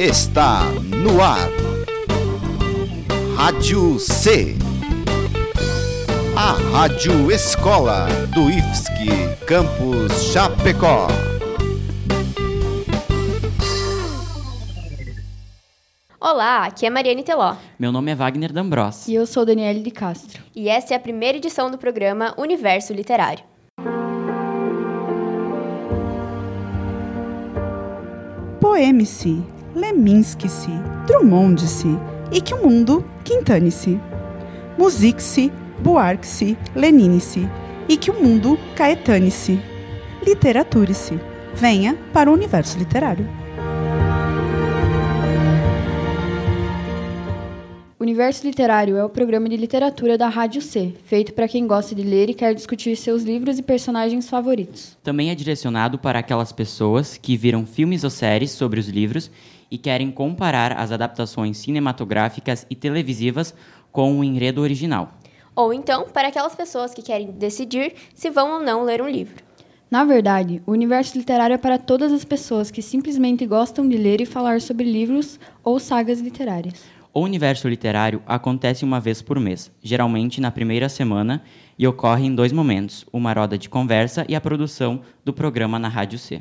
está no ar. Rádio C, a Rádio Escola do IFSC, Campus Chapecó. Olá, aqui é Mariane Teló. Meu nome é Wagner Dambrós. E eu sou Danielle de Castro. E essa é a primeira edição do programa Universo Literário. Poeme-se, Leminski-se, Drummond-se, e que o mundo quintane-se. Musique-se, Buarque-se, Lenine-se, e que o mundo caetane-se. Literature-se, venha para o Universo Literário. Universo Literário é o programa de literatura da Rádio C, feito para quem gosta de ler e quer discutir seus livros e personagens favoritos. Também é direcionado para aquelas pessoas que viram filmes ou séries sobre os livros e querem comparar as adaptações cinematográficas e televisivas com o enredo original. Ou então, para aquelas pessoas que querem decidir se vão ou não ler um livro. Na verdade, o Universo Literário é para todas as pessoas que simplesmente gostam de ler e falar sobre livros ou sagas literárias. O Universo Literário acontece uma vez por mês, geralmente na primeira semana, e ocorre em dois momentos, uma roda de conversa e a produção do programa na Rádio C.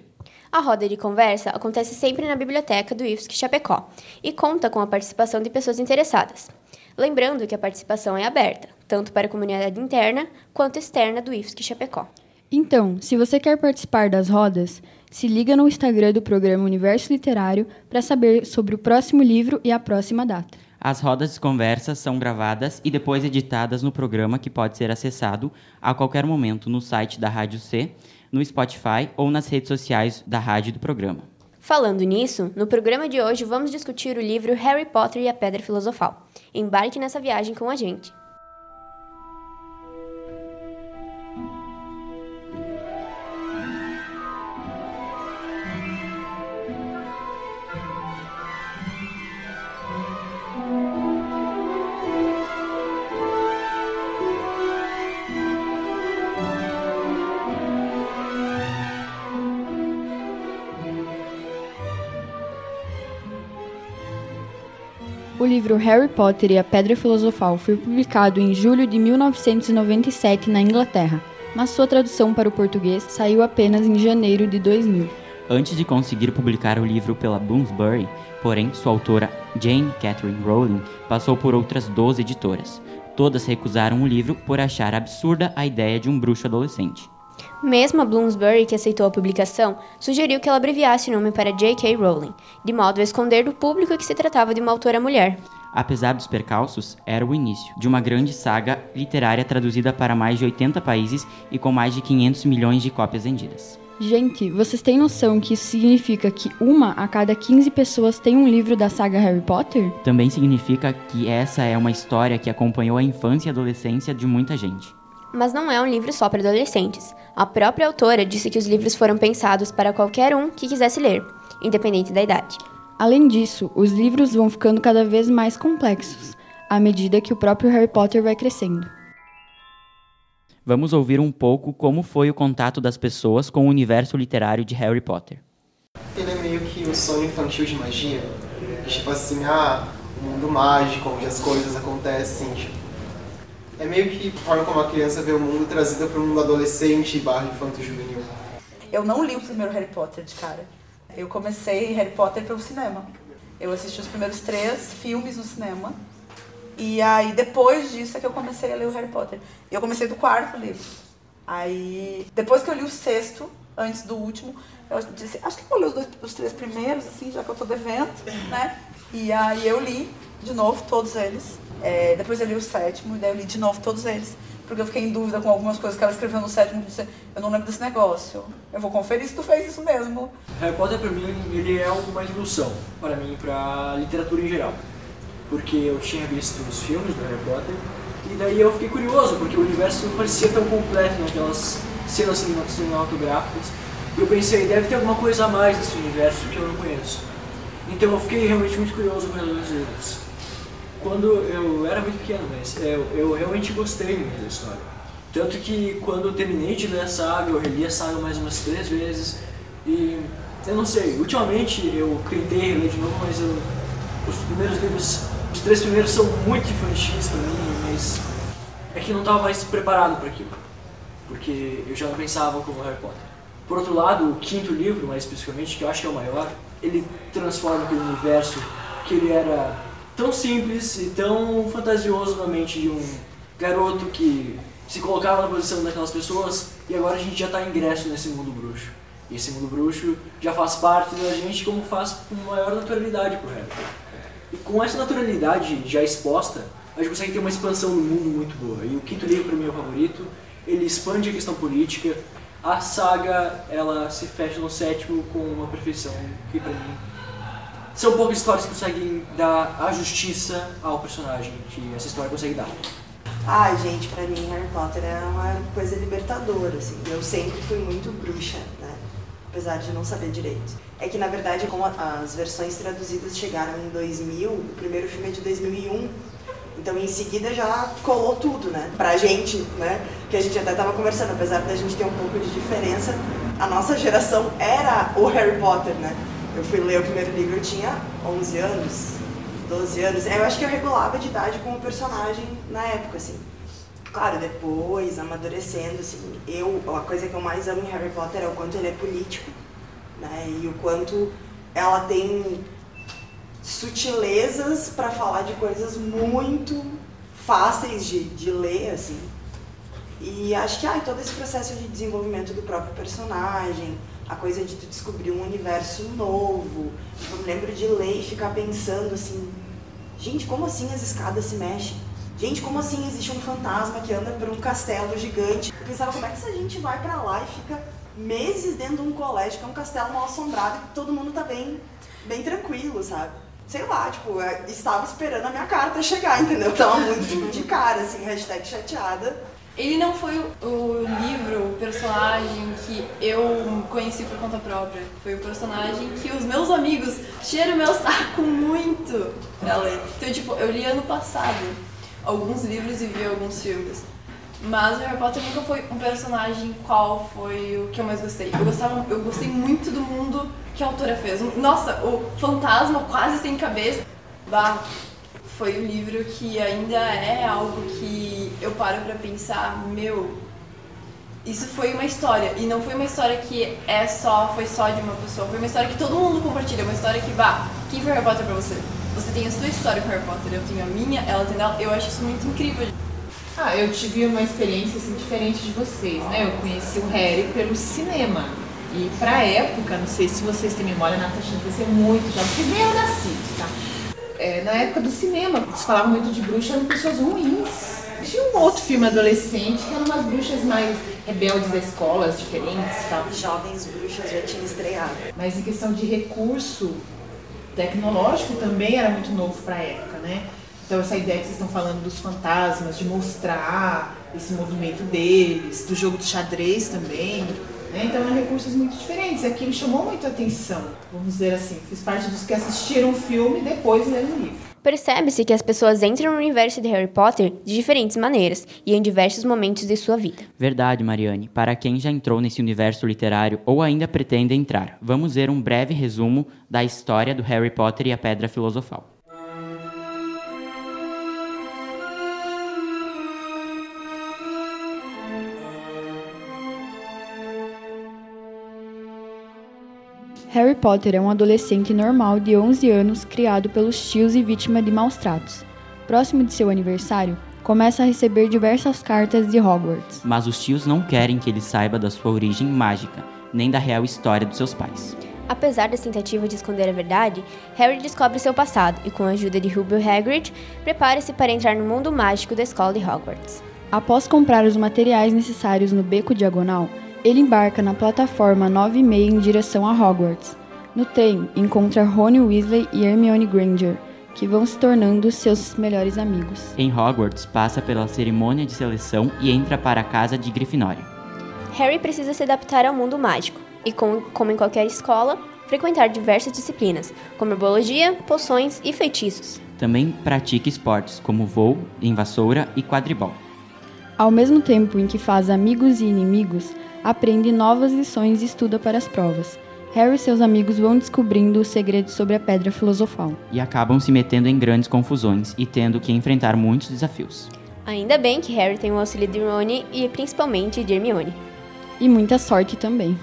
A roda de conversa acontece sempre na biblioteca do IFSC Chapecó e conta com a participação de pessoas interessadas. Lembrando que a participação é aberta, tanto para a comunidade interna quanto externa do IFSC Chapecó. Então, se você quer participar das rodas, se liga no Instagram do programa Universo Literário para saber sobre o próximo livro e a próxima data. As rodas de conversa são gravadas e depois editadas no programa, que pode ser acessado a qualquer momento no site da Rádio C, no Spotify ou nas redes sociais da rádio do programa. Falando nisso, no programa de hoje vamos discutir o livro Harry Potter e a Pedra Filosofal. Embarque nessa viagem com a gente! O livro Harry Potter e a Pedra Filosofal foi publicado em julho de 1997 na Inglaterra, mas sua tradução para o português saiu apenas em janeiro de 2000. Antes de conseguir publicar o livro pela Bloomsbury, porém, sua autora Jane Catherine Rowling passou por outras 12 editoras. Todas recusaram o livro por achar absurda a ideia de um bruxo adolescente. Mesmo a Bloomsbury, que aceitou a publicação, sugeriu que ela abreviasse o nome para J.K. Rowling, de modo a esconder do público que se tratava de uma autora mulher. Apesar dos percalços, era o início de uma grande saga literária traduzida para mais de 80 países e com mais de 500 milhões de cópias vendidas. Gente, vocês têm noção que isso significa que uma a cada 15 pessoas tem um livro da saga Harry Potter? Também significa que essa é uma história que acompanhou a infância e adolescência de muita gente. Mas não é um livro só para adolescentes. A própria autora disse que os livros foram pensados para qualquer um que quisesse ler, independente da idade. Além disso, os livros vão ficando cada vez mais complexos, à medida que o próprio Harry Potter vai crescendo. Vamos ouvir um pouco como foi o contato das pessoas com o universo literário de Harry Potter. Ele é meio que um sonho infantil de magia. Tipo assim, o mundo mágico, onde as coisas acontecem, É meio que a forma como a criança vê o mundo trazida para um mundo adolescente / infanto-juvenil. Eu não li o primeiro Harry Potter de cara. Eu comecei Harry Potter pelo cinema. Eu assisti os primeiros 3 filmes no cinema. E aí, depois disso, é que eu comecei a ler o Harry Potter. Eu comecei do 4º livro. Aí, depois que eu li o 6º, antes do último, eu disse, acho que eu vou ler os 3 primeiros, assim, já que eu tô devendo, né? E aí eu li de novo todos eles. Depois eu li o 7º e daí eu li de novo todos eles, porque eu fiquei em dúvida com algumas coisas que ela escreveu no 7º e disse, eu não lembro desse negócio, eu vou conferir se tu fez isso mesmo. Harry Potter pra mim, ele é uma evolução, pra mim, pra literatura em geral, porque eu tinha visto os filmes do Harry Potter e daí eu fiquei curioso, porque o universo não parecia tão completo naquelas cenas cinematográficas e eu pensei, deve ter alguma coisa a mais nesse universo que eu não conheço, então eu fiquei realmente muito curioso com os livros. Quando eu era muito pequeno, mas eu realmente gostei muito da história. Tanto que quando eu terminei de ler a saga, eu reli a saga mais umas 3 vezes. E Eu não sei, ultimamente eu tentei reler de novo, mas os primeiros livros, os três primeiros são muito infantis pra mim, mas é que não tava mais preparado para aquilo, porque eu já não pensava como Harry Potter. Por outro lado, o quinto livro, mais especificamente, que eu acho que é o maior, ele transforma aquele universo que ele era tão simples e tão fantasioso na mente de um garoto que se colocava na posição daquelas pessoas, e agora a gente já está ingresso nesse mundo bruxo. E esse mundo bruxo já faz parte da gente, como faz com maior naturalidade pro Harry. E com essa naturalidade já exposta, a gente consegue ter uma expansão do mundo muito boa. E o quinto livro, para mim, é o favorito. Ele expande a questão política. A saga, ela se fecha no sétimo com uma perfeição que, pra mim, são poucas histórias que conseguem dar a justiça ao personagem, que essa história consegue dar. Ai, gente, pra mim, Harry Potter é uma coisa libertadora, assim. Eu sempre fui muito bruxa, né? Apesar de não saber direito. É que, na verdade, como as versões traduzidas chegaram em 2000, o primeiro filme é de 2001, então, em seguida, já colou tudo, né? Pra gente, né? Que a gente até tava conversando, apesar da gente ter um pouco de diferença, a nossa geração era o Harry Potter, né? Eu fui ler o primeiro livro, eu tinha 11 anos, 12 anos. Eu acho que eu regulava de idade com o personagem na época, assim. Claro, depois, amadurecendo, assim, a coisa que eu mais amo em Harry Potter é o quanto ele é político, né? E o quanto ela tem sutilezas para falar de coisas muito fáceis de ler, assim. E acho que todo esse processo de desenvolvimento do próprio personagem, a coisa de tu descobrir um universo novo. Eu me lembro de ler e ficar pensando assim, gente, como assim as escadas se mexem? Gente, como assim existe um fantasma que anda por um castelo gigante? Eu pensava, como é que essa gente vai pra lá e fica meses dentro de um colégio, que é um castelo mal assombrado, que todo mundo tá bem tranquilo, sabe? Sei lá, tipo, eu estava esperando a minha carta chegar, entendeu? Eu tava muito de cara, assim, hashtag chateada. Ele não foi o livro, o personagem que eu conheci por conta própria. Foi o personagem que os meus amigos cheiram meu saco muito pra ler. Então, tipo, eu li ano passado alguns livros e vi alguns filmes. Mas o Harry Potter nunca foi um personagem qual foi o que eu mais gostei. Eu gostei muito do mundo que a autora fez. Nossa, o fantasma quase sem cabeça. Bah, foi um livro que ainda é algo que eu paro pra pensar, meu, isso foi uma história. E não foi uma história que foi só de uma pessoa. Foi uma história que todo mundo compartilha, uma história que, quem foi Harry Potter pra você? Você tem a sua história com Harry Potter, eu tenho a minha, ela tem dela. Eu acho isso muito incrível. Eu tive uma experiência assim, diferente de vocês, né? Eu conheci o Harry pelo cinema. E pra época, não sei se vocês têm memória, na taxinha vai ser muito jovem, porque nem eu nasci, tá? Na época do cinema, eles falavam muito de bruxas, eram pessoas ruins. Tinha um outro filme adolescente que eram umas bruxas mais rebeldes da escola, as diferentes, tá? Jovens bruxas já tinham estreado. Mas em questão de recurso tecnológico também era muito novo pra época, né? Então essa ideia que vocês estão falando dos fantasmas, de mostrar esse movimento deles, do jogo de xadrez também, né? Então eram recursos muito diferentes, aquilo chamou muito a atenção, vamos dizer assim, fiz parte dos que assistiram o filme e depois leram o livro. Percebe-se que as pessoas entram no universo de Harry Potter de diferentes maneiras e em diversos momentos de sua vida. Verdade, Mariane, para quem já entrou nesse universo literário ou ainda pretende entrar, vamos ver um breve resumo da história do Harry Potter e a Pedra Filosofal. Harry Potter é um adolescente normal de 11 anos, criado pelos tios e vítima de maus tratos. Próximo de seu aniversário, começa a receber diversas cartas de Hogwarts. Mas os tios não querem que ele saiba da sua origem mágica, nem da real história dos seus pais. Apesar das tentativas de esconder a verdade, Harry descobre seu passado e, com a ajuda de Rúbeo Hagrid, prepara-se para entrar no mundo mágico da escola de Hogwarts. Após comprar os materiais necessários no Beco Diagonal, ele embarca na plataforma 9,5 em direção a Hogwarts. No trem, encontra Rony Weasley e Hermione Granger, que vão se tornando seus melhores amigos. Em Hogwarts, passa pela cerimônia de seleção e entra para a casa de Grifinória. Harry precisa se adaptar ao mundo mágico e, como em qualquer escola, frequentar diversas disciplinas, como herbologia, poções e feitiços. Também pratica esportes como vôo, em vassoura e quadribol. Ao mesmo tempo em que faz amigos e inimigos, aprende novas lições e estuda para as provas. Harry e seus amigos vão descobrindo os segredos sobre a Pedra Filosofal. E acabam se metendo em grandes confusões e tendo que enfrentar muitos desafios. Ainda bem que Harry tem o auxílio de Rony e principalmente de Hermione. E muita sorte também.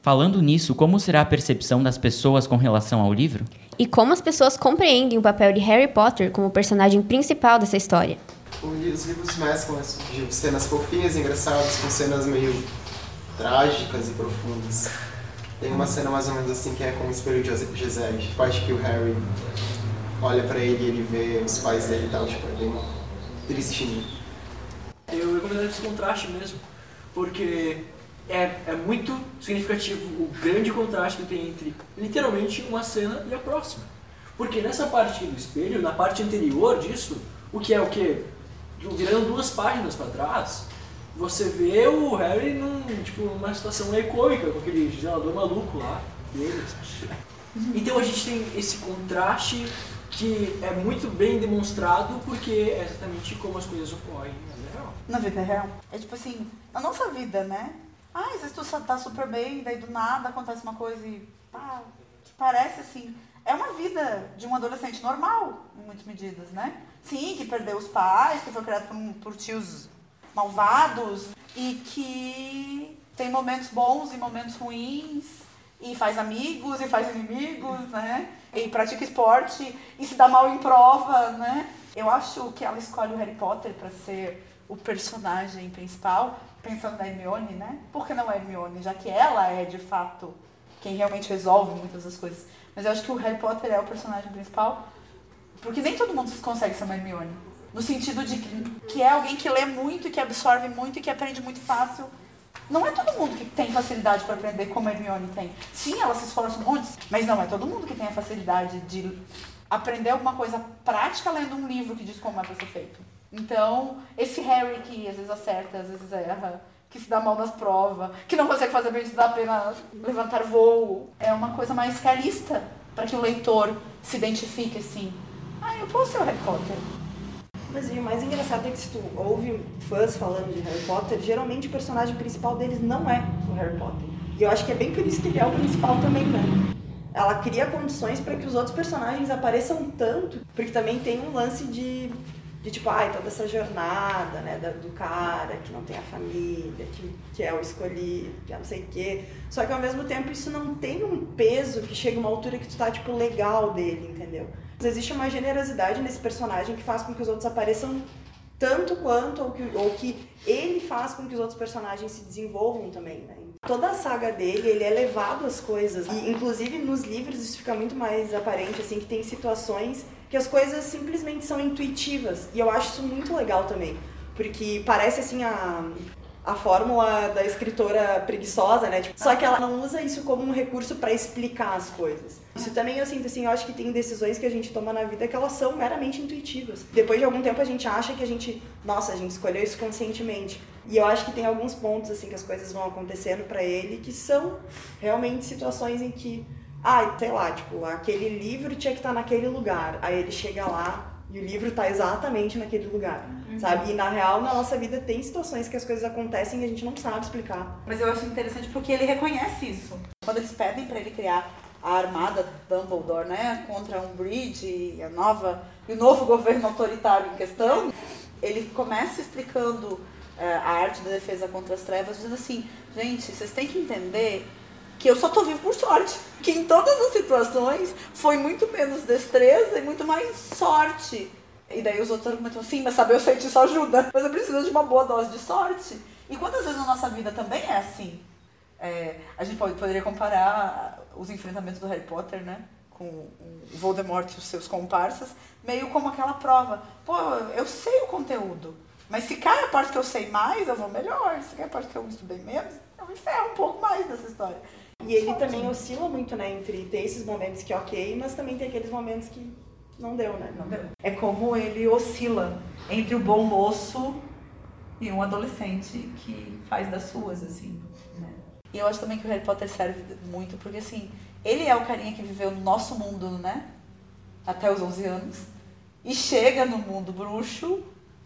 Falando nisso, como será a percepção das pessoas com relação ao livro? E como as pessoas compreendem o papel de Harry Potter como personagem principal dessa história? Os livros mais com cenas fofinhas e engraçadas, com cenas meio trágicas e profundas. Tem uma cena mais ou menos assim que é como o espelho de Gisele. Tipo, acho que o Harry olha pra ele e ele vê os pais dele e tal, tipo, é bem tristinho. Eu recomendaria esse contraste mesmo, porque... É muito significativo o grande contraste que tem entre, literalmente, uma cena e a próxima. Porque nessa parte do espelho, na parte anterior disso, o que é o quê? Virando 2 páginas para trás, você vê o Harry numa situação econômica, com aquele gelador maluco lá deles. Então a gente tem esse contraste que é muito bem demonstrado, porque é exatamente como as coisas ocorrem na vida real. Na vida real. É tipo assim, a nossa vida, né? Ah, às vezes tu tá super bem, daí do nada acontece uma coisa e pá, que parece assim... É uma vida de um adolescente normal, em muitas medidas, né? Sim, que perdeu os pais, que foi criado por tios malvados e que tem momentos bons e momentos ruins e faz amigos e faz inimigos, né? E pratica esporte e se dá mal em prova, né? Eu acho que ela escolhe o Harry Potter pra ser o personagem principal... Pensando na Hermione, né? Por que não a Hermione? Já que ela é, de fato, quem realmente resolve muitas das coisas. Mas eu acho que o Harry Potter é o personagem principal, porque nem todo mundo consegue ser uma Hermione. No sentido de que é alguém que lê muito, que absorve muito e que aprende muito fácil. Não é todo mundo que tem facilidade para aprender como a Hermione tem. Sim, ela se esforça um monte, mas não é todo mundo que tem a facilidade de aprender alguma coisa prática lendo um livro que diz como é para ser feito. Então, esse Harry que às vezes acerta, às vezes erra, que se dá mal nas provas, que não consegue fazer bem, se dá apenas levantar voo, é uma coisa mais realista para que o leitor se identifique assim. Ah, eu posso ser o Harry Potter. Mas e o mais engraçado é que se tu ouve fãs falando de Harry Potter, geralmente o personagem principal deles não é o Harry Potter. E eu acho que é bem por isso que ele é o principal também, né? Ela cria condições para que os outros personagens apareçam tanto, porque também tem um lance de tipo, ai, toda essa jornada, né, do cara que não tem a família, que é o escolhido, que é não sei o quê. Só que ao mesmo tempo isso não tem um peso que chega uma altura que tu tá, tipo, legal dele, entendeu? Mas existe uma generosidade nesse personagem que faz com que os outros apareçam tanto quanto, ou que ele faz com que os outros personagens se desenvolvam também, né? Toda a saga dele, ele é levado às coisas. E, inclusive, nos livros isso fica muito mais aparente, assim, que tem situações que as coisas simplesmente são intuitivas. E eu acho isso muito legal também. Porque parece, assim, a fórmula da escritora preguiçosa, né? Tipo, só que ela não usa isso como um recurso pra explicar as coisas. Isso também eu sinto, assim, eu acho que tem decisões que a gente toma na vida que elas são meramente intuitivas. Depois de algum tempo a gente acha que a gente escolheu isso conscientemente. E eu acho que tem alguns pontos, assim, que as coisas vão acontecendo pra ele que são realmente situações em que... Ah, sei lá, tipo, aquele livro tinha que estar naquele lugar. Aí ele chega lá e o livro tá exatamente naquele lugar, sabe? E na real, na nossa vida, tem situações que as coisas acontecem e a gente não sabe explicar. Mas eu acho interessante porque ele reconhece isso. Quando eles pedem pra ele criar a armada Dumbledore, né? Contra a Umbridge e o novo governo autoritário em questão, ele começa explicando a arte da defesa contra as trevas, dizendo assim, gente, vocês têm que entender que eu só tô vivo por sorte, que em todas as situações foi muito menos destreza e muito mais sorte. E daí os outros argumentam assim, mas saber o feitiço ajuda, mas eu preciso de uma boa dose de sorte. E quantas vezes na nossa vida também é assim? A gente poderia comparar os enfrentamentos do Harry Potter, né? Com o Voldemort e os seus comparsas, meio como aquela prova. Pô, eu sei o conteúdo, mas se cai a parte que eu sei mais, eu vou melhor. Se cai a parte que eu estudei menos, eu me ferro um pouco mais nessa história. E ele também oscila muito, né, entre ter esses momentos que ok, mas também tem aqueles momentos que não deu, né? Não deu. É como ele oscila entre o bom moço e um adolescente que faz das suas, assim, né? E eu acho também que o Harry Potter serve muito, porque, assim, ele é o carinha que viveu no nosso mundo, né? até os 11 anos, e chega no mundo bruxo,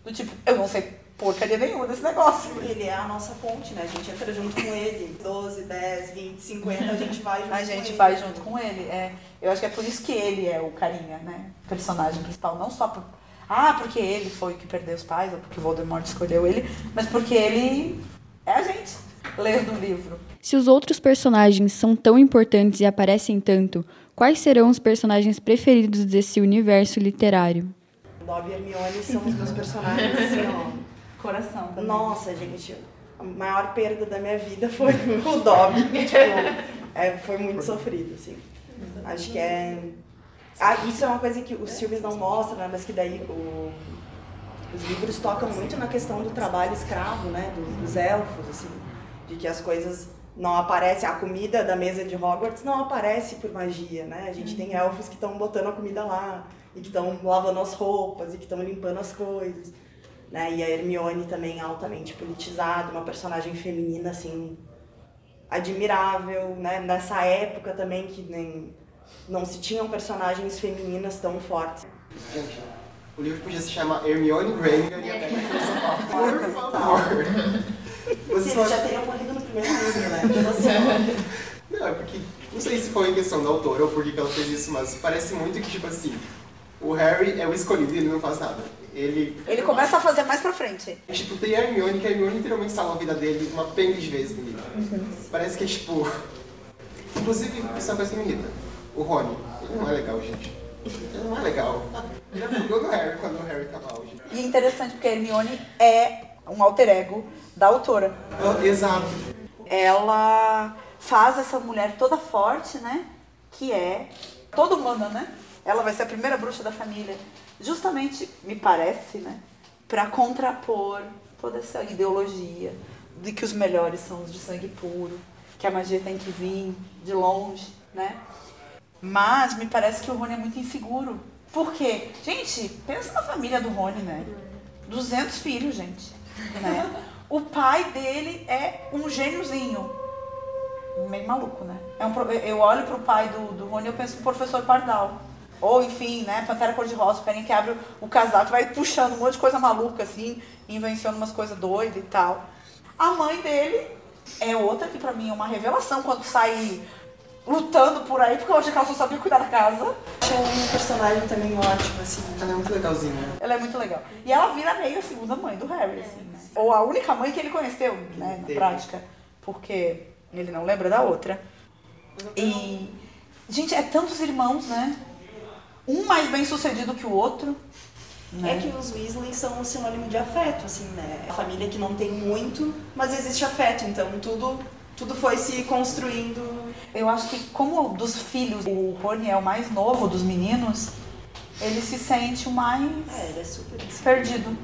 do tipo, eu não sei porcaria nenhuma desse negócio. Ele é a nossa ponte, né? A gente entra junto com ele. 12, 10, 20, 50, a gente vai junto com ele. A gente vai junto com ele, é. Eu acho que é por isso que ele é o carinha, né? O personagem principal, não só por... Ah, porque ele foi que perdeu os pais, ou porque Voldemort escolheu ele, mas porque ele é a gente, lendo o livro. Se os outros personagens são tão importantes e aparecem tanto, quais serão os personagens preferidos desse universo literário? Dobby e Hermione são os meus personagens, assim, ó. Coração também. Nossa, gente, a maior perda da minha vida foi o Dobby. Tipo, foi muito sofrido, assim. Acho que é... isso é uma coisa que os filmes não mostram, né? Mas que daí os livros tocam muito na questão do trabalho escravo, né? Dos elfos, assim, de que as coisas não aparecem, a comida da mesa de Hogwarts não aparece por magia, né? A gente tem elfos que estão botando a comida lá, e que estão lavando as roupas, e que estão limpando as coisas, né? E a Hermione também altamente politizada, uma personagem feminina, assim, admirável, né? Nessa época também que nem... não se tinham personagens femininas tão fortes. Gente, o livro podia se chamar Hermione Granger e a Pedra Filosofal. Por favor. Vocês já teriam morrido no primeiro livro, né? Não, é porque... não sei se foi em questão da autora ou por que ela fez isso, mas parece muito que, tipo assim, o Harry é o escolhido e ele não faz nada. Ele começa a fazer mais pra frente. Tipo, tem a Hermione, que a Hermione literalmente salva a vida dele uma penca de vezes no livro. Parece que é, tipo... Inclusive, isso é uma coisa que me irrita. O Rony, ele não é legal, gente. Ele não é legal. Ele afundou no Harry quando o Harry tava auge. E interessante, porque a Hermione é um alter ego da autora. Exato. Ela faz essa mulher toda forte, né? Que é toda humana, né? Ela vai ser a primeira bruxa da família. Justamente, me parece, né? Pra contrapor toda essa ideologia de que os melhores são os de sangue puro, que a magia tem que vir de longe, né? Mas me parece que o Rony é muito inseguro. Por quê? Gente, pensa na família do Rony, né? 200 filhos, gente. Né? O pai dele é um gêniozinho. Meio maluco, né? Eu olho pro pai do Rony e eu penso no professor Pardal. Ou, enfim, né? Pantera Cor-de-Rosa, o carinha que abre o casaco, vai puxando um monte de coisa maluca, assim, invenciona umas coisas doidas e tal. A mãe dele é outra que pra mim é uma revelação quando sai... lutando por aí, porque eu achei que ela só sabia cuidar da casa. Achei um personagem também ótimo, assim. Ela é muito legalzinha, né? Ela é muito legal. E ela vira meio a segunda mãe do Harry, assim, né? Ou a única mãe que ele conheceu, né, na prática. Porque ele não lembra da outra. E, gente, é tantos irmãos, né? Um mais bem sucedido que o outro. Né? É que os Weasley são um sinônimo de afeto, assim, né? A família que não tem muito, mas existe afeto, então tudo foi se construindo. Eu acho que, como dos filhos, o Rony é o mais novo dos meninos, ele se sente o mais... ele é super inseguro. Perdido,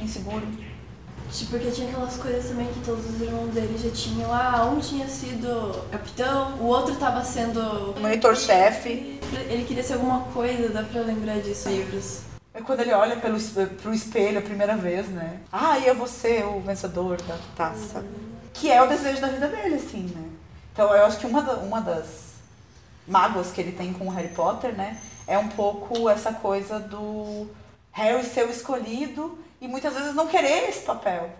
inseguro. Tipo, porque tinha aquelas coisas também que todos os irmãos dele já tinham. Um tinha sido capitão, o outro tava sendo... monitor-chefe. Ele queria ser alguma coisa, dá pra lembrar disso, livros. É quando ele olha pro espelho a primeira vez, né? E eu vou ser o vencedor da taça. Que é o desejo da vida dele, assim, né? Então, eu acho que uma das mágoas que ele tem com o Harry Potter, né, é um pouco essa coisa do Harry ser o escolhido e muitas vezes não querer esse papel,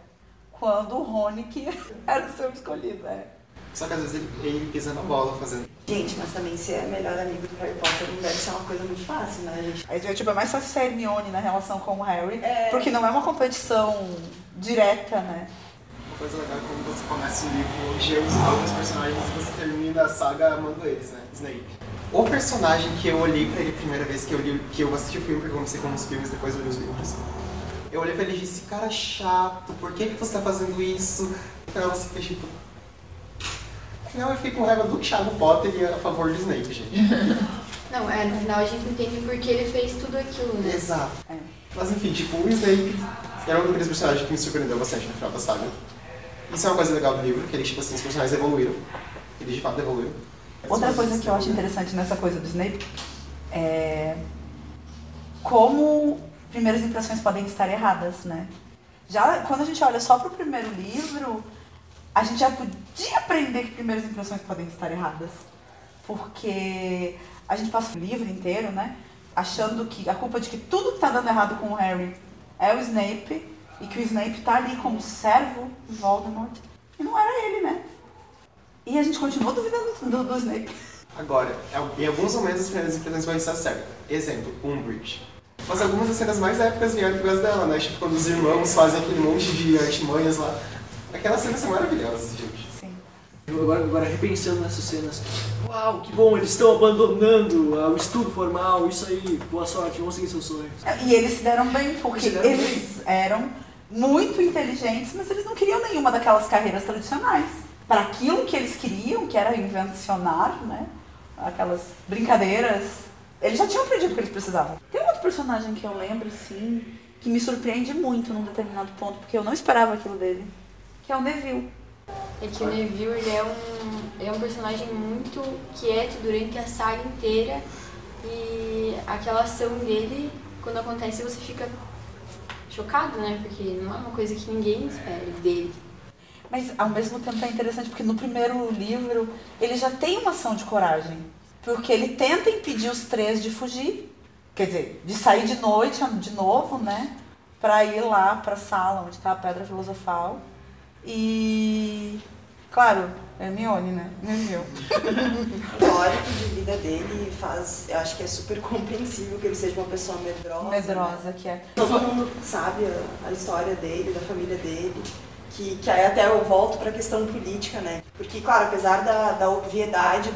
quando o Rony que era o seu escolhido, né? Só que às vezes ele pisa na bola fazendo... Gente, mas também ser melhor amigo do Harry Potter não deve ser uma coisa muito fácil, né, gente? Aí, tipo, é mais fácil ser Hermione na relação com o Harry, porque não é uma competição direta, né? Coisa legal é quando você começa o livro gerando alguns personagens e você termina a saga amando eles, né? Snape. O personagem que eu olhei pra ele a primeira vez que eu assisti o filme, porque eu comecei com os filmes, depois eu li os livros. Eu olhei pra ele e disse, cara chato, por que você tá fazendo isso? Então você fica tipo... Afinal eu fiquei com raiva do Thiago Potter e a favor de Snape, gente. Não, no final a gente entende porque ele fez tudo aquilo, né? Exato. É. Mas enfim, tipo, o Snape era um daqueles personagens que me surpreendeu bastante no final da saga. Isso é uma coisa legal do livro, que eles, tipo assim, os personagens evoluíram. Eles, de fato, evoluíram. Outra coisa que eu acho interessante nessa coisa do Snape é como primeiras impressões podem estar erradas, né? Já quando a gente olha só pro primeiro livro, a gente já podia aprender que primeiras impressões podem estar erradas. Porque a gente passa o livro inteiro, né, achando que a culpa de que tudo que tá dando errado com o Harry é o Snape, e que o Snape tá ali como servo de Voldemort, e não era ele, né? E a gente continua duvidando do Snape. Agora, em alguns momentos as primeiras impressões vão estar certas. Exemplo, Umbridge. Mas algumas das cenas mais épicas vieram por causa dela, né? Tipo, quando os irmãos fazem aquele monte de artimanhas lá. Aquelas cenas são maravilhosas, gente. Sim. Agora repensando nessas cenas. Uau, que bom, eles estão abandonando o estudo formal, isso aí, boa sorte, vão seguir seus sonhos. E eles se deram bem, porque eles eram muito inteligentes, mas eles não queriam nenhuma daquelas carreiras tradicionais. Para aquilo que eles queriam, que era invencionar, né? Aquelas brincadeiras, eles já tinham aprendido o que eles precisavam. Tem um outro personagem que eu lembro, sim, que me surpreende muito num determinado ponto, porque eu não esperava aquilo dele, que é o Neville. É que o Neville, ele é um personagem muito quieto durante a saga inteira, e aquela ação dele, quando acontece, você fica chocado, né? Porque não é uma coisa que ninguém espera dele. Mas, ao mesmo tempo, é interessante, porque no primeiro livro, ele já tem uma ação de coragem. Porque ele tenta impedir os três de fugir. Quer dizer, de sair de noite, de novo, né? Pra ir lá pra sala onde tá a Pedra Filosofal. E... claro, Hermione, né? Neville. Na hora de vida dele faz... eu acho que é super compreensível que ele seja uma pessoa medrosa. Medrosa, né? Que é. Todo mundo sabe a história dele, da família dele. Que aí até eu volto para a questão política, né? Porque, claro, apesar da obviedade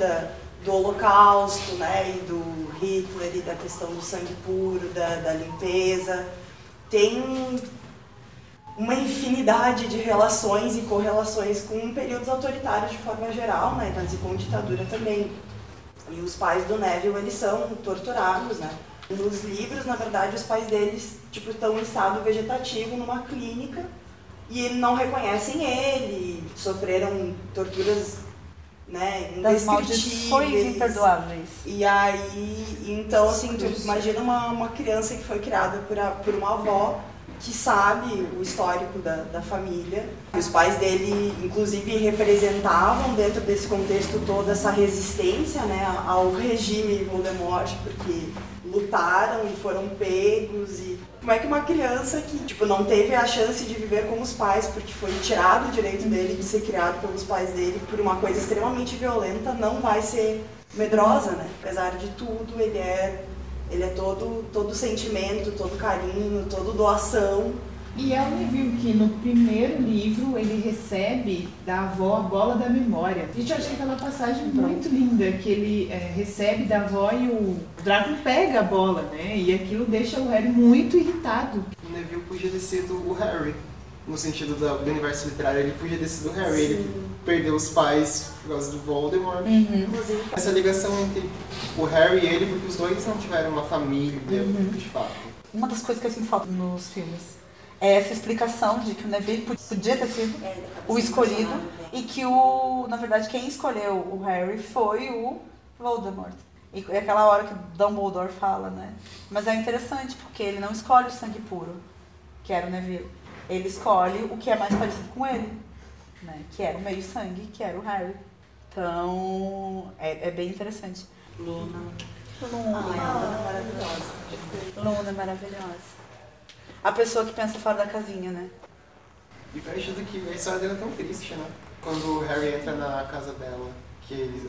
do Holocausto, né? E do Hitler e da questão do sangue puro, da limpeza, tem uma infinidade de relações e correlações com períodos autoritários de forma geral, né? Mas e com ditadura também. E os pais do Neville, eles são torturados, né? Nos livros, na verdade, os pais deles, tipo, estão em estado vegetativo numa clínica, e não reconhecem ele, sofreram torturas, né, indescritíveis, imperdoáveis. E aí, então, assim, tu imagina uma criança que foi criada por uma avó que sabe o histórico da família. Os pais dele, inclusive, representavam dentro desse contexto toda essa resistência, né, ao regime Voldemort, porque lutaram e foram pegos. E como é que uma criança que, tipo, não teve a chance de viver com os pais, porque foi tirado o direito dele de ser criado pelos pais dele por uma coisa extremamente violenta, não vai ser medrosa, né? Apesar de tudo, ele é todo sentimento, todo carinho, todo doação. E é o Neville que no primeiro livro ele recebe da avó a bola da memória. Gente, eu achei aquela passagem muito linda, que ele recebe da avó e o Draco pega a bola, né? E aquilo deixa o Harry muito irritado. O Neville podia ter sido o Harry, no sentido do universo literário, ele podia ter sido o Harry. Sim. Ele perdeu os pais por causa do Voldemort. Uhum. Essa ligação entre o Harry e ele, porque os dois não tiveram uma família, uhum, de fato. Uma das coisas que eu sinto falta nos filmes é essa explicação de que o Neville podia ter sido o escolhido, e que, na verdade, quem escolheu o Harry foi o Voldemort. E é aquela hora que Dumbledore fala, né? Mas é interessante, porque ele não escolhe o sangue puro, que era o Neville. Ele escolhe o que é mais parecido com ele, né? Que era o meio sangue, que era o Harry. Então, é bem interessante. Luna é maravilhosa. Luna é maravilhosa. A pessoa que pensa fora da casinha, né? E parece que a história dela é tão triste, né? Quando o Harry entra na casa dela, que eles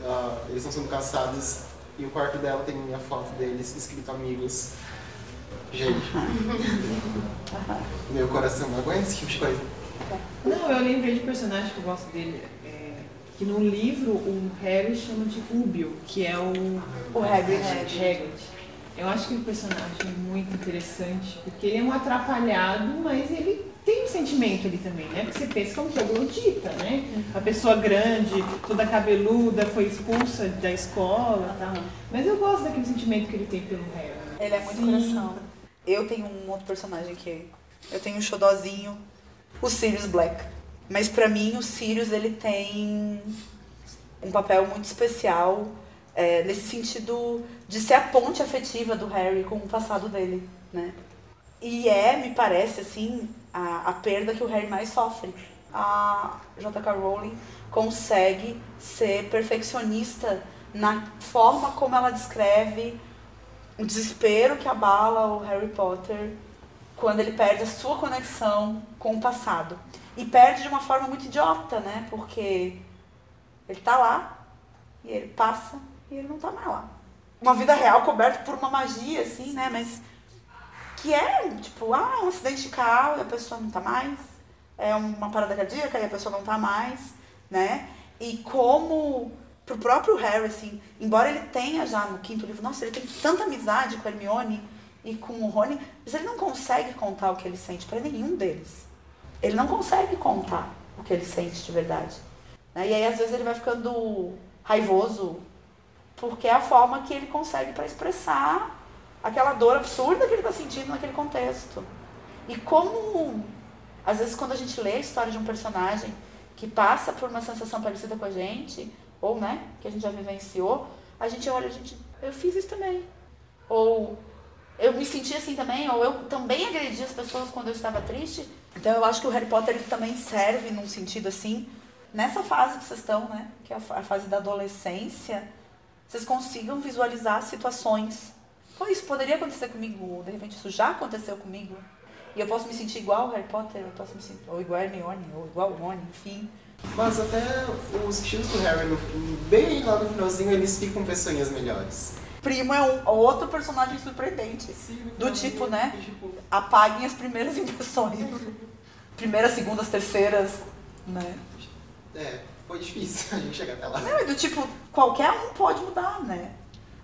estão sendo caçados, e o quarto dela tem a foto deles, escrito amigos. Gente, meu coração não aguenta esse tipo de coisa. Não, eu lembrei de um personagem que eu gosto dele, que no livro o Harry chama de Rúbeo, que é o Hagrid. Eu acho que o personagem é muito interessante, porque ele é um atrapalhado, mas ele tem um sentimento ali também, né? Porque você pensa como que é o glodita, né? A pessoa grande, toda cabeluda, foi expulsa da escola e tal. Mas eu gosto daquele sentimento que ele tem pelo Harry. Ele é muito coração. Eu tenho um outro personagem que... eu tenho um xodozinho, o Sirius Black. Mas pra mim, o Sirius, ele tem um papel muito especial, nesse sentido de ser a ponte afetiva do Harry com o passado dele, né? E me parece, assim, a perda que o Harry mais sofre. A J.K. Rowling consegue ser perfeccionista na forma como ela descreve o desespero que abala o Harry Potter quando ele perde a sua conexão com o passado. E perde de uma forma muito idiota, né? Porque ele tá lá, e ele passa, e ele não tá mais lá. Uma vida real coberta por uma magia, assim, né? Mas que é, tipo, um acidente de carro e a pessoa não tá mais. É uma parada cardíaca e a pessoa não tá mais, né? E como, pro próprio Harry, assim, embora ele tenha já no quinto livro, nossa, ele tem tanta amizade com a Hermione e com o Rony, mas ele não consegue contar o que ele sente pra nenhum deles. Ele não consegue contar o que ele sente de verdade. Né? E aí, às vezes, ele vai ficando raivoso, porque é a forma que ele consegue para expressar aquela dor absurda que ele está sentindo naquele contexto. E como, às vezes, quando a gente lê a história de um personagem que passa por uma sensação parecida com a gente, ou, né, que a gente já vivenciou, a gente olha, eu fiz isso também. Ou eu me senti assim também, ou eu também agredi as pessoas quando eu estava triste. Então eu acho que o Harry Potter ele também serve num sentido assim, nessa fase que vocês estão, né, que é a fase da adolescência, vocês consigam visualizar situações. Pô, isso poderia acontecer comigo, de repente isso já aconteceu comigo. E eu posso me sentir igual o Harry Potter, eu posso me sentir ou igual a Hermione, ou igual o Rony, enfim. Mas até os tios do Harry, bem lá no finalzinho, eles ficam pessoinhas melhores. Primo é outro personagem surpreendente. Sim, do tipo, né? Apaguem as primeiras impressões. Primeiras, segundas, terceiras, né? É, foi difícil a gente chegar até lá. Não, é do tipo, qualquer um pode mudar, né?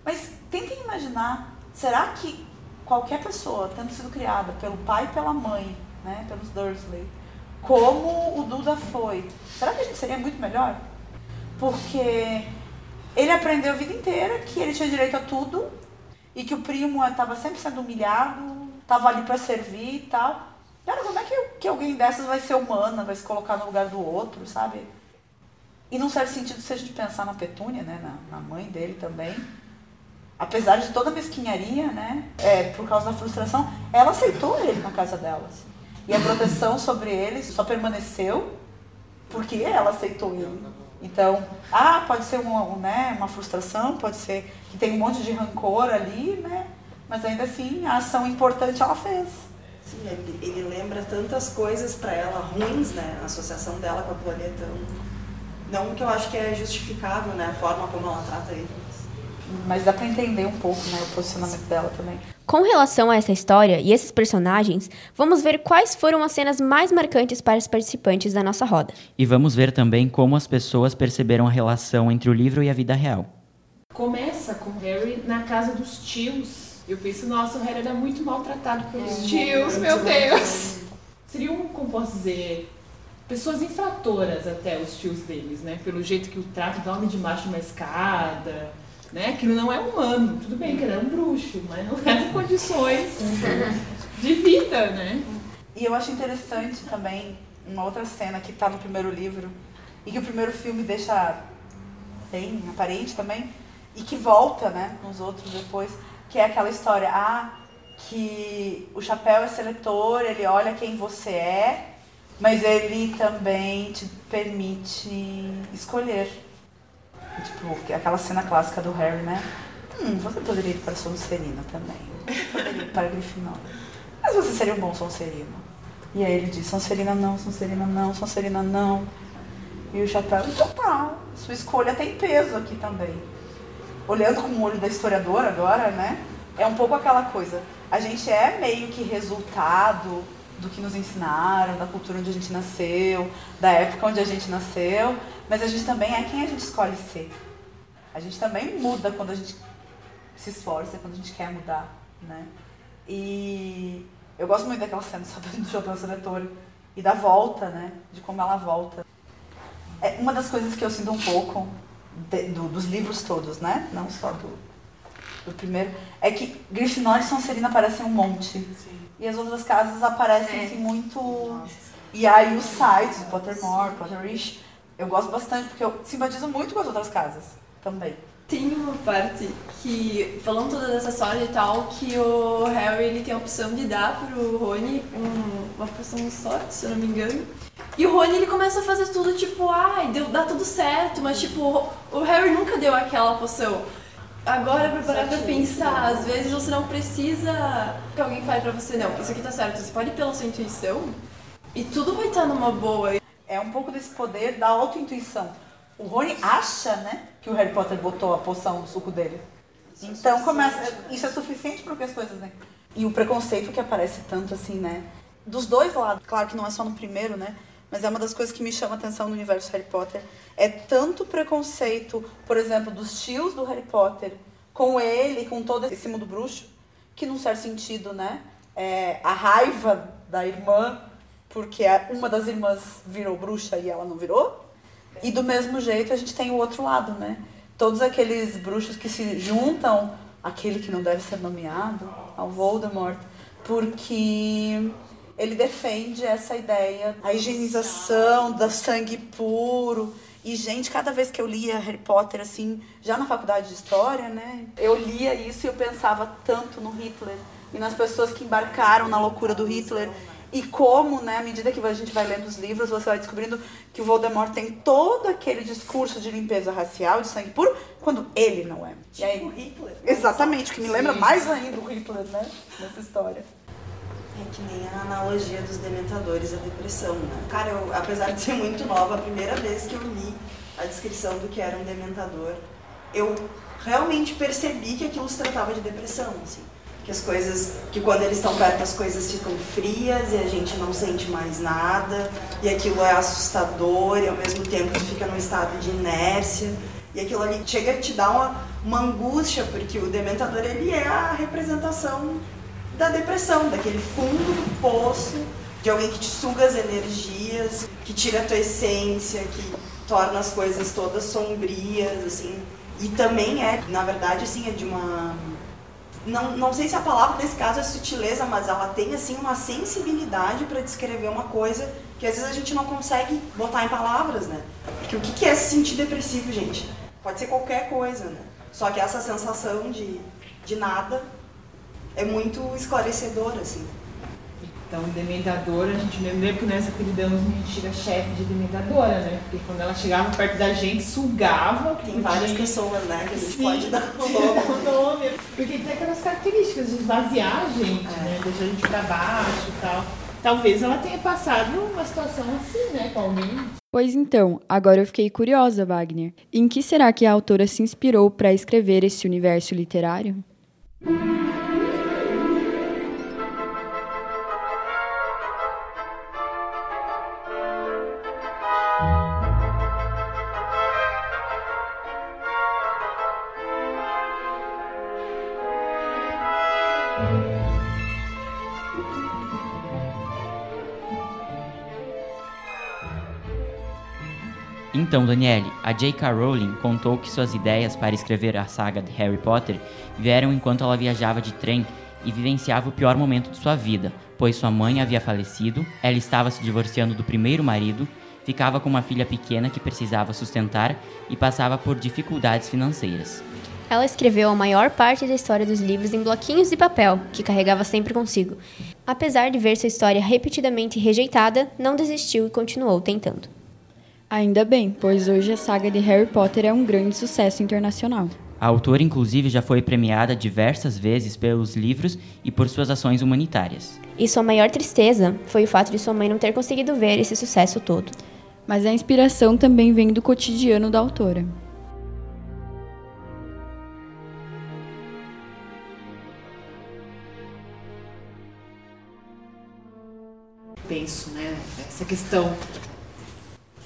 Mas tentem imaginar, será que qualquer pessoa, tendo sido criada pelo pai e pela mãe, né? Pelos Dursley, como o Duda foi, será que a gente seria muito melhor? Porque ele aprendeu a vida inteira que ele tinha direito a tudo e que o primo estava sempre sendo humilhado, estava ali para servir e tal. Cara, como é que alguém dessas vai ser humana, vai se colocar no lugar do outro, sabe? E não serve sentido se a gente pensar na Petúnia, né, na mãe dele também. Apesar de toda a mesquinharia, né, por causa da frustração, ela aceitou ele na casa dela. Assim. E a proteção sobre ele só permaneceu porque ela aceitou ele. Então, pode ser uma frustração, pode ser que tem um monte de rancor ali, né? Mas ainda assim, a ação importante ela fez. Sim, ele lembra tantas coisas para ela ruins, né? A associação dela com o planeta. Não que eu acho que é justificável, né? A forma como ela trata ele. Mas dá para entender um pouco, né? O posicionamento dela também. Com relação a essa história e esses personagens, vamos ver quais foram as cenas mais marcantes para os participantes da nossa roda. E vamos ver também como as pessoas perceberam a relação entre o livro e a vida real. Começa com Harry na casa dos tios. Eu penso, nossa, o Harry era muito maltratado pelos tios, meu Deus. Seriam, como posso dizer, pessoas infratoras até os tios deles, né? Pelo jeito que o trato dá uma de macho numa escada. Né? Aquilo não é humano, tudo bem que ele é um bruxo, mas não tem condições de vida, né? E eu acho interessante também uma outra cena que está no primeiro livro e que o primeiro filme deixa bem aparente também e que volta, né, nos outros depois, que é aquela história, que o chapéu é seletor, ele olha quem você é, mas ele também te permite escolher. Tipo, aquela cena clássica do Harry, né? Você poderia ir para a Sonserina também. Você poderia ir para a Grifinória. Mas você seria um bom Sonserino. E aí ele diz, Sonserina não, Sonserina não, Sonserina não. E o chapéu, então tá, sua escolha tem peso aqui também. Olhando com o olho da historiadora agora, né? É um pouco aquela coisa. A gente é meio que resultado do que nos ensinaram, da cultura onde a gente nasceu, da época onde a gente nasceu, mas a gente também é quem a gente escolhe ser. A gente também muda quando a gente se esforça, quando a gente quer mudar, né? E eu gosto muito daquela cena do chapéu seletor e da volta, né? De como ela volta. É uma das coisas que eu sinto um pouco dos livros todos, né? Não só do primeiro. É que Grifinória e Sonserina aparecem um monte. Sim. E as outras casas aparecem assim muito... Nossa. E aí os sites, o Pottermore, Potterish, eu gosto bastante porque eu simpatizo muito com as outras casas também. Tem uma parte que, falando toda essa história e tal, que o Harry ele tem a opção de dar pro Rony uma porção de sorte, se eu não me engano. E o Rony ele começa a fazer tudo tipo, dá tudo certo, mas tipo, o Harry nunca deu aquela poção. Agora, pra parar pra pensar, às vezes você não precisa que alguém fale pra você, não, isso aqui tá certo, você pode ir pela sua intuição e tudo vai estar numa boa. É um pouco desse poder da auto-intuição. O Rony acha, né, que o Harry Potter botou a poção no suco dele. Então, começa, isso é suficiente pra ver as coisas, né? E o preconceito que aparece tanto, assim, né? Dos dois lados, claro que não é só no primeiro, né? Mas é uma das coisas que me chama a atenção no universo Harry Potter. É tanto preconceito, por exemplo, dos tios do Harry Potter, com ele, com todo esse mundo bruxo, que num certo sentido, né, é a raiva da irmã, porque uma das irmãs virou bruxa e ela não virou. E do mesmo jeito a gente tem o outro lado, né? Todos aqueles bruxos que se juntam, aquele que não deve ser nomeado, ao Voldemort, porque... ele defende essa ideia, a higienização do sangue puro. E, gente, cada vez que eu lia Harry Potter, assim, já na faculdade de História, né? Eu lia isso e eu pensava tanto no Hitler e nas pessoas que embarcaram na loucura do Hitler. E como, né, à medida que a gente vai lendo os livros, você vai descobrindo que o Voldemort tem todo aquele discurso de limpeza racial, de sangue puro, quando ele não é. E aí, o Hitler. Exatamente, o que me lembra mais ainda o Hitler, né? Nessa história. É que nem a analogia dos dementadores à depressão, né? Cara, eu, apesar de ser muito nova, a primeira vez que eu li a descrição do que era um dementador, eu realmente percebi que aquilo se tratava de depressão, assim. Que as coisas, que quando eles estão perto as coisas ficam frias e a gente não sente mais nada, e aquilo é assustador e ao mesmo tempo fica num estado de inércia. E aquilo ali chega a te dar uma angústia, porque o dementador, ele é a representação da depressão, daquele fundo do poço, de alguém que te suga as energias, que tira a tua essência, que torna as coisas todas sombrias, assim. E também é, na verdade, assim, é de uma... Não sei se a palavra nesse caso é sutileza, mas ela tem, assim, uma sensibilidade para descrever uma coisa que às vezes a gente não consegue botar em palavras, né? Porque o que é se sentir depressivo, gente? Pode ser qualquer coisa, né? Só que essa sensação de nada... é muito esclarecedor, assim. Então, dementadora, a gente lembra que nós apelidamos mentira-chefe de dementadora, né? Porque quando ela chegava perto da gente, sugava. Tem várias pessoas, né? Que a gente pode dar o nome. Porque tem aquelas características de esvaziar a gente, né? Deixar a gente pra baixo e tal. Talvez ela tenha passado uma situação assim, né? Com alguém. Pois então, agora eu fiquei curiosa, Wagner. Em que será que a autora se inspirou para escrever esse universo literário? Então, Danielle, a J.K. Rowling contou que suas ideias para escrever a saga de Harry Potter vieram enquanto ela viajava de trem e vivenciava o pior momento de sua vida, pois sua mãe havia falecido, ela estava se divorciando do primeiro marido, ficava com uma filha pequena que precisava sustentar e passava por dificuldades financeiras. Ela escreveu a maior parte da história dos livros em bloquinhos de papel, que carregava sempre consigo. Apesar de ver sua história repetidamente rejeitada, não desistiu e continuou tentando. Ainda bem, pois hoje a saga de Harry Potter é um grande sucesso internacional. A autora, inclusive, já foi premiada diversas vezes pelos livros e por suas ações humanitárias. E sua maior tristeza foi o fato de sua mãe não ter conseguido ver esse sucesso todo. Mas a inspiração também vem do cotidiano da autora. Penso, né, essa questão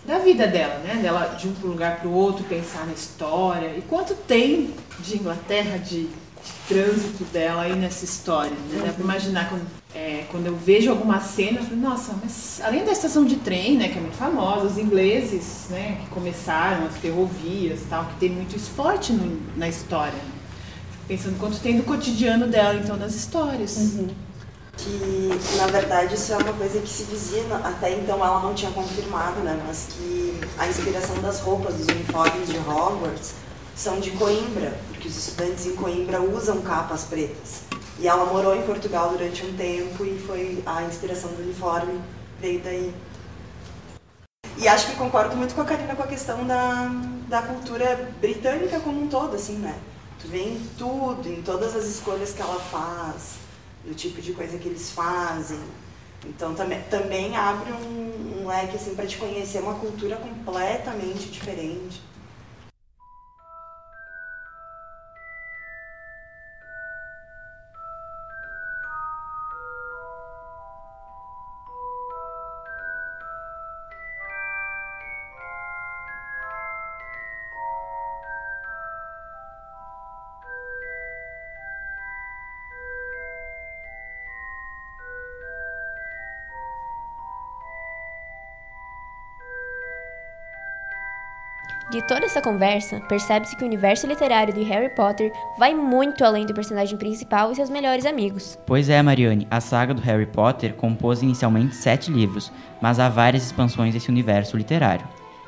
da vida dela, né? Dela de um lugar para o outro, pensar na história. E quanto tem de Inglaterra, de trânsito dela aí nessa história, né? Dá para imaginar quando eu vejo alguma cena, eu falo, nossa, mas além da estação de trem, né, que é muito famosa, os ingleses, né, que começaram as ferrovias e tal, que tem muito isso forte na história. Fico pensando quanto tem do cotidiano dela, então, nas histórias. Uhum. Que, na verdade, isso é uma coisa que se dizia, até então ela não tinha confirmado, né? Mas que a inspiração das roupas, dos uniformes de Hogwarts são de Coimbra, porque os estudantes em Coimbra usam capas pretas. E ela morou em Portugal durante um tempo e foi a inspiração do uniforme, veio daí. E acho que concordo muito com a Karina com a questão da cultura britânica como um todo, assim, né? Tu vê em tudo, em todas as escolhas que ela faz, do tipo de coisa que eles fazem. Então também abre um leque assim, para te conhecer uma cultura completamente diferente. De toda essa conversa, percebe-se que o universo literário de Harry Potter vai muito além do personagem principal e seus melhores amigos. Pois é, Mariane, a saga do Harry Potter compôs inicialmente 7 livros, mas há várias expansões desse universo literário.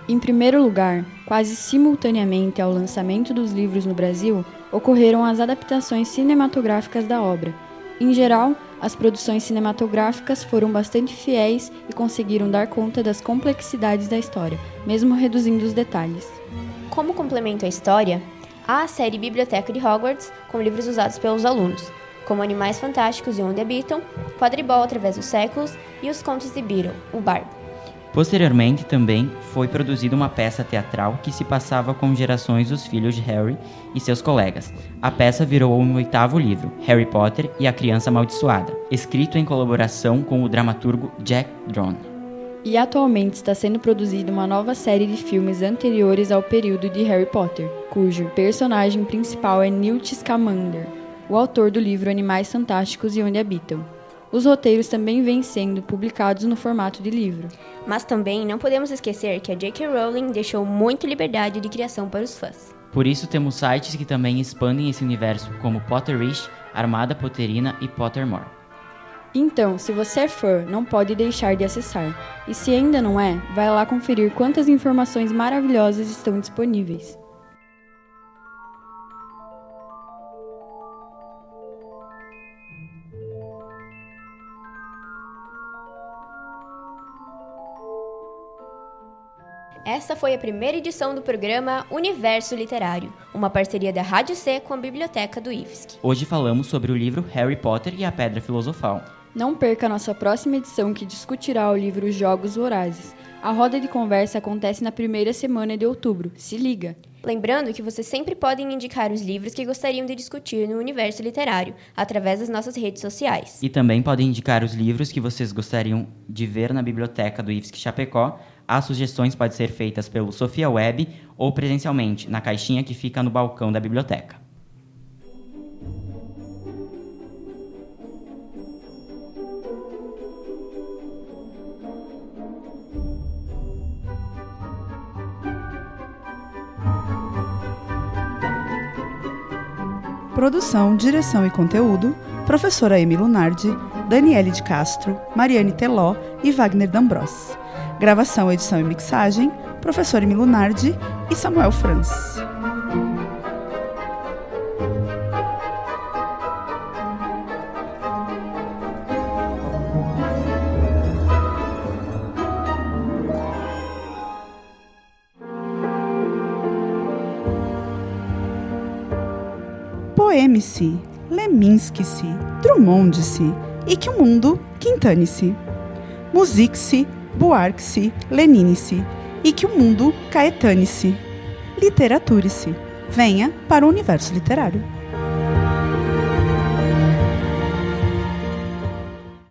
Em primeiro lugar, quase simultaneamente ao lançamento dos livros no Brasil, ocorreram as adaptações cinematográficas da obra. Em geral, as produções cinematográficas foram bastante fiéis e conseguiram dar conta das complexidades da história, mesmo reduzindo os detalhes. Como complemento à história, há a série Biblioteca de Hogwarts, com livros usados pelos alunos, como Animais Fantásticos e Onde Habitam, Quadribol através dos séculos e Os Contos de Beedle, o Bardo. Posteriormente, também, foi produzida uma peça teatral que se passava com gerações dos filhos de Harry e seus colegas. A peça virou um 8º livro, Harry Potter e a Criança Amaldiçoada, escrito em colaboração com o dramaturgo Jack Dronne. E atualmente está sendo produzida uma nova série de filmes anteriores ao período de Harry Potter, cujo personagem principal é Newt Scamander, o autor do livro Animais Fantásticos e Onde Habitam. Os roteiros também vêm sendo publicados no formato de livro. Mas também não podemos esquecer que a J.K. Rowling deixou muita liberdade de criação para os fãs. Por isso temos sites que também expandem esse universo, como Potterish, Armada Potterina e Pottermore. Então, se você é fã, não pode deixar de acessar. E se ainda não é, vai lá conferir quantas informações maravilhosas estão disponíveis. Essa foi a primeira edição do programa Universo Literário, uma parceria da Rádio C com a Biblioteca do IFSC. Hoje falamos sobre o livro Harry Potter e a Pedra Filosofal. Não perca a nossa próxima edição, que discutirá o livro Jogos Vorazes. A roda de conversa acontece na primeira semana de outubro. Se liga! Lembrando que vocês sempre podem indicar os livros que gostariam de discutir no universo literário, através das nossas redes sociais. E também podem indicar os livros que vocês gostariam de ver na biblioteca do IFSC Chapecó. As sugestões podem ser feitas pelo Sofia Web ou presencialmente, na caixinha que fica no balcão da biblioteca. Produção, direção e conteúdo, professora Emil Lunardi, Danielle de Castro, Mariane Teló e Wagner Dambrós. Gravação, edição e mixagem, professor Emil Lunardi e Samuel Franz. Poeme-se, Leminski-se, Drummond-se e que o mundo quintane-se. Musique-se, Buarque-se, Lenine-se e que o mundo caetane-se. Literature-se. Venha para o universo literário.